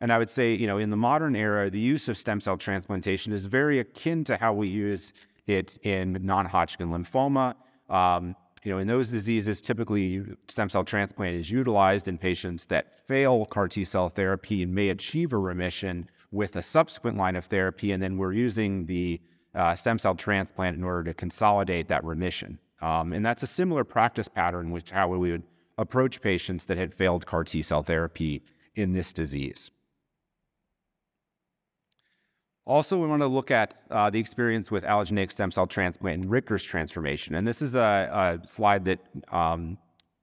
And I would say, you know, in the modern era, the use of stem cell transplantation is very akin to how we use it in non-Hodgkin lymphoma. Um, you know, in those diseases, typically stem cell transplant is utilized in patients that fail CAR T-cell therapy and may achieve a remission with a subsequent line of therapy. And then we're using the uh, stem cell transplant in order to consolidate that remission. Um, and that's a similar practice pattern with how we would approach patients that had failed CAR T-cell therapy in this disease. Also, we want to look at uh, the experience with allogeneic stem cell transplant and Richter's transformation. And this is a, a slide that um,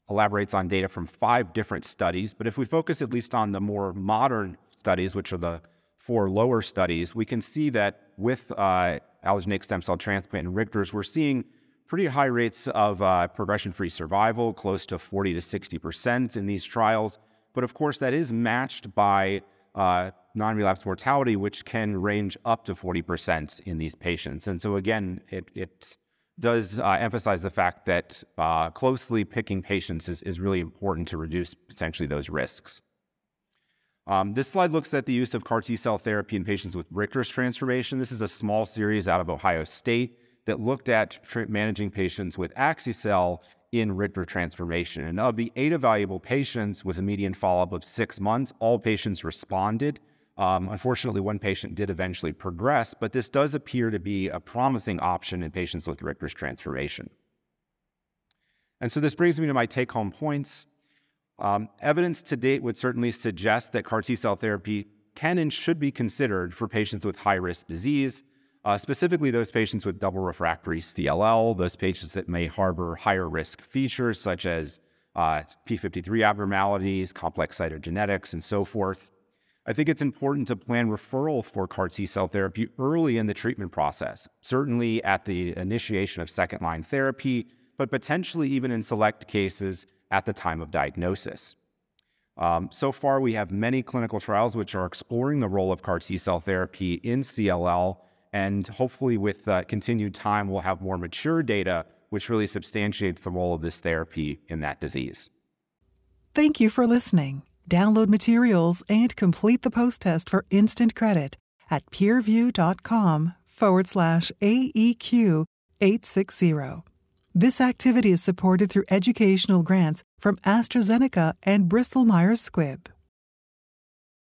elaborates on data from five different studies. But if we focus at least on the more modern studies, which are the four lower studies, we can see that with uh, allogeneic stem cell transplant and Richter's, we're seeing pretty high rates of uh, progression-free survival, close to forty to sixty percent in these trials. But of course, that is matched by Uh, non-relapse mortality, which can range up to forty percent in these patients. And so again, it, it does uh, emphasize the fact that uh, closely picking patients is, is really important to reduce potentially those risks. Um, this slide looks at the use of CAR T-cell therapy in patients with Richter's transformation. This is a small series out of Ohio State that looked at managing patients with axi-cel in Richter transformation. And of the eight evaluable patients with a median follow-up of six months, all patients responded. Um, unfortunately, one patient did eventually progress, but this does appear to be a promising option in patients with Richter's transformation. And so this brings me to my take-home points. Um, evidence to date would certainly suggest that CAR T-cell therapy can and should be considered for patients with high-risk disease, Uh, specifically those patients with double refractory C L L, those patients that may harbor higher risk features such as uh, p fifty-three abnormalities, complex cytogenetics, and so forth. I think it's important to plan referral for CAR T-cell therapy early in the treatment process, certainly at the initiation of second-line therapy, but potentially even in select cases at the time of diagnosis. Um, so far, we have many clinical trials which are exploring the role of CAR T-cell therapy in C L L, and hopefully with uh, continued time, we'll have more mature data, which really substantiates the role of this therapy in that disease. Thank you for listening. Download materials and complete the post test for instant credit at peer view dot com forward slash A E Q eight sixty. This activity is supported through educational grants from AstraZeneca and Bristol Myers Squibb.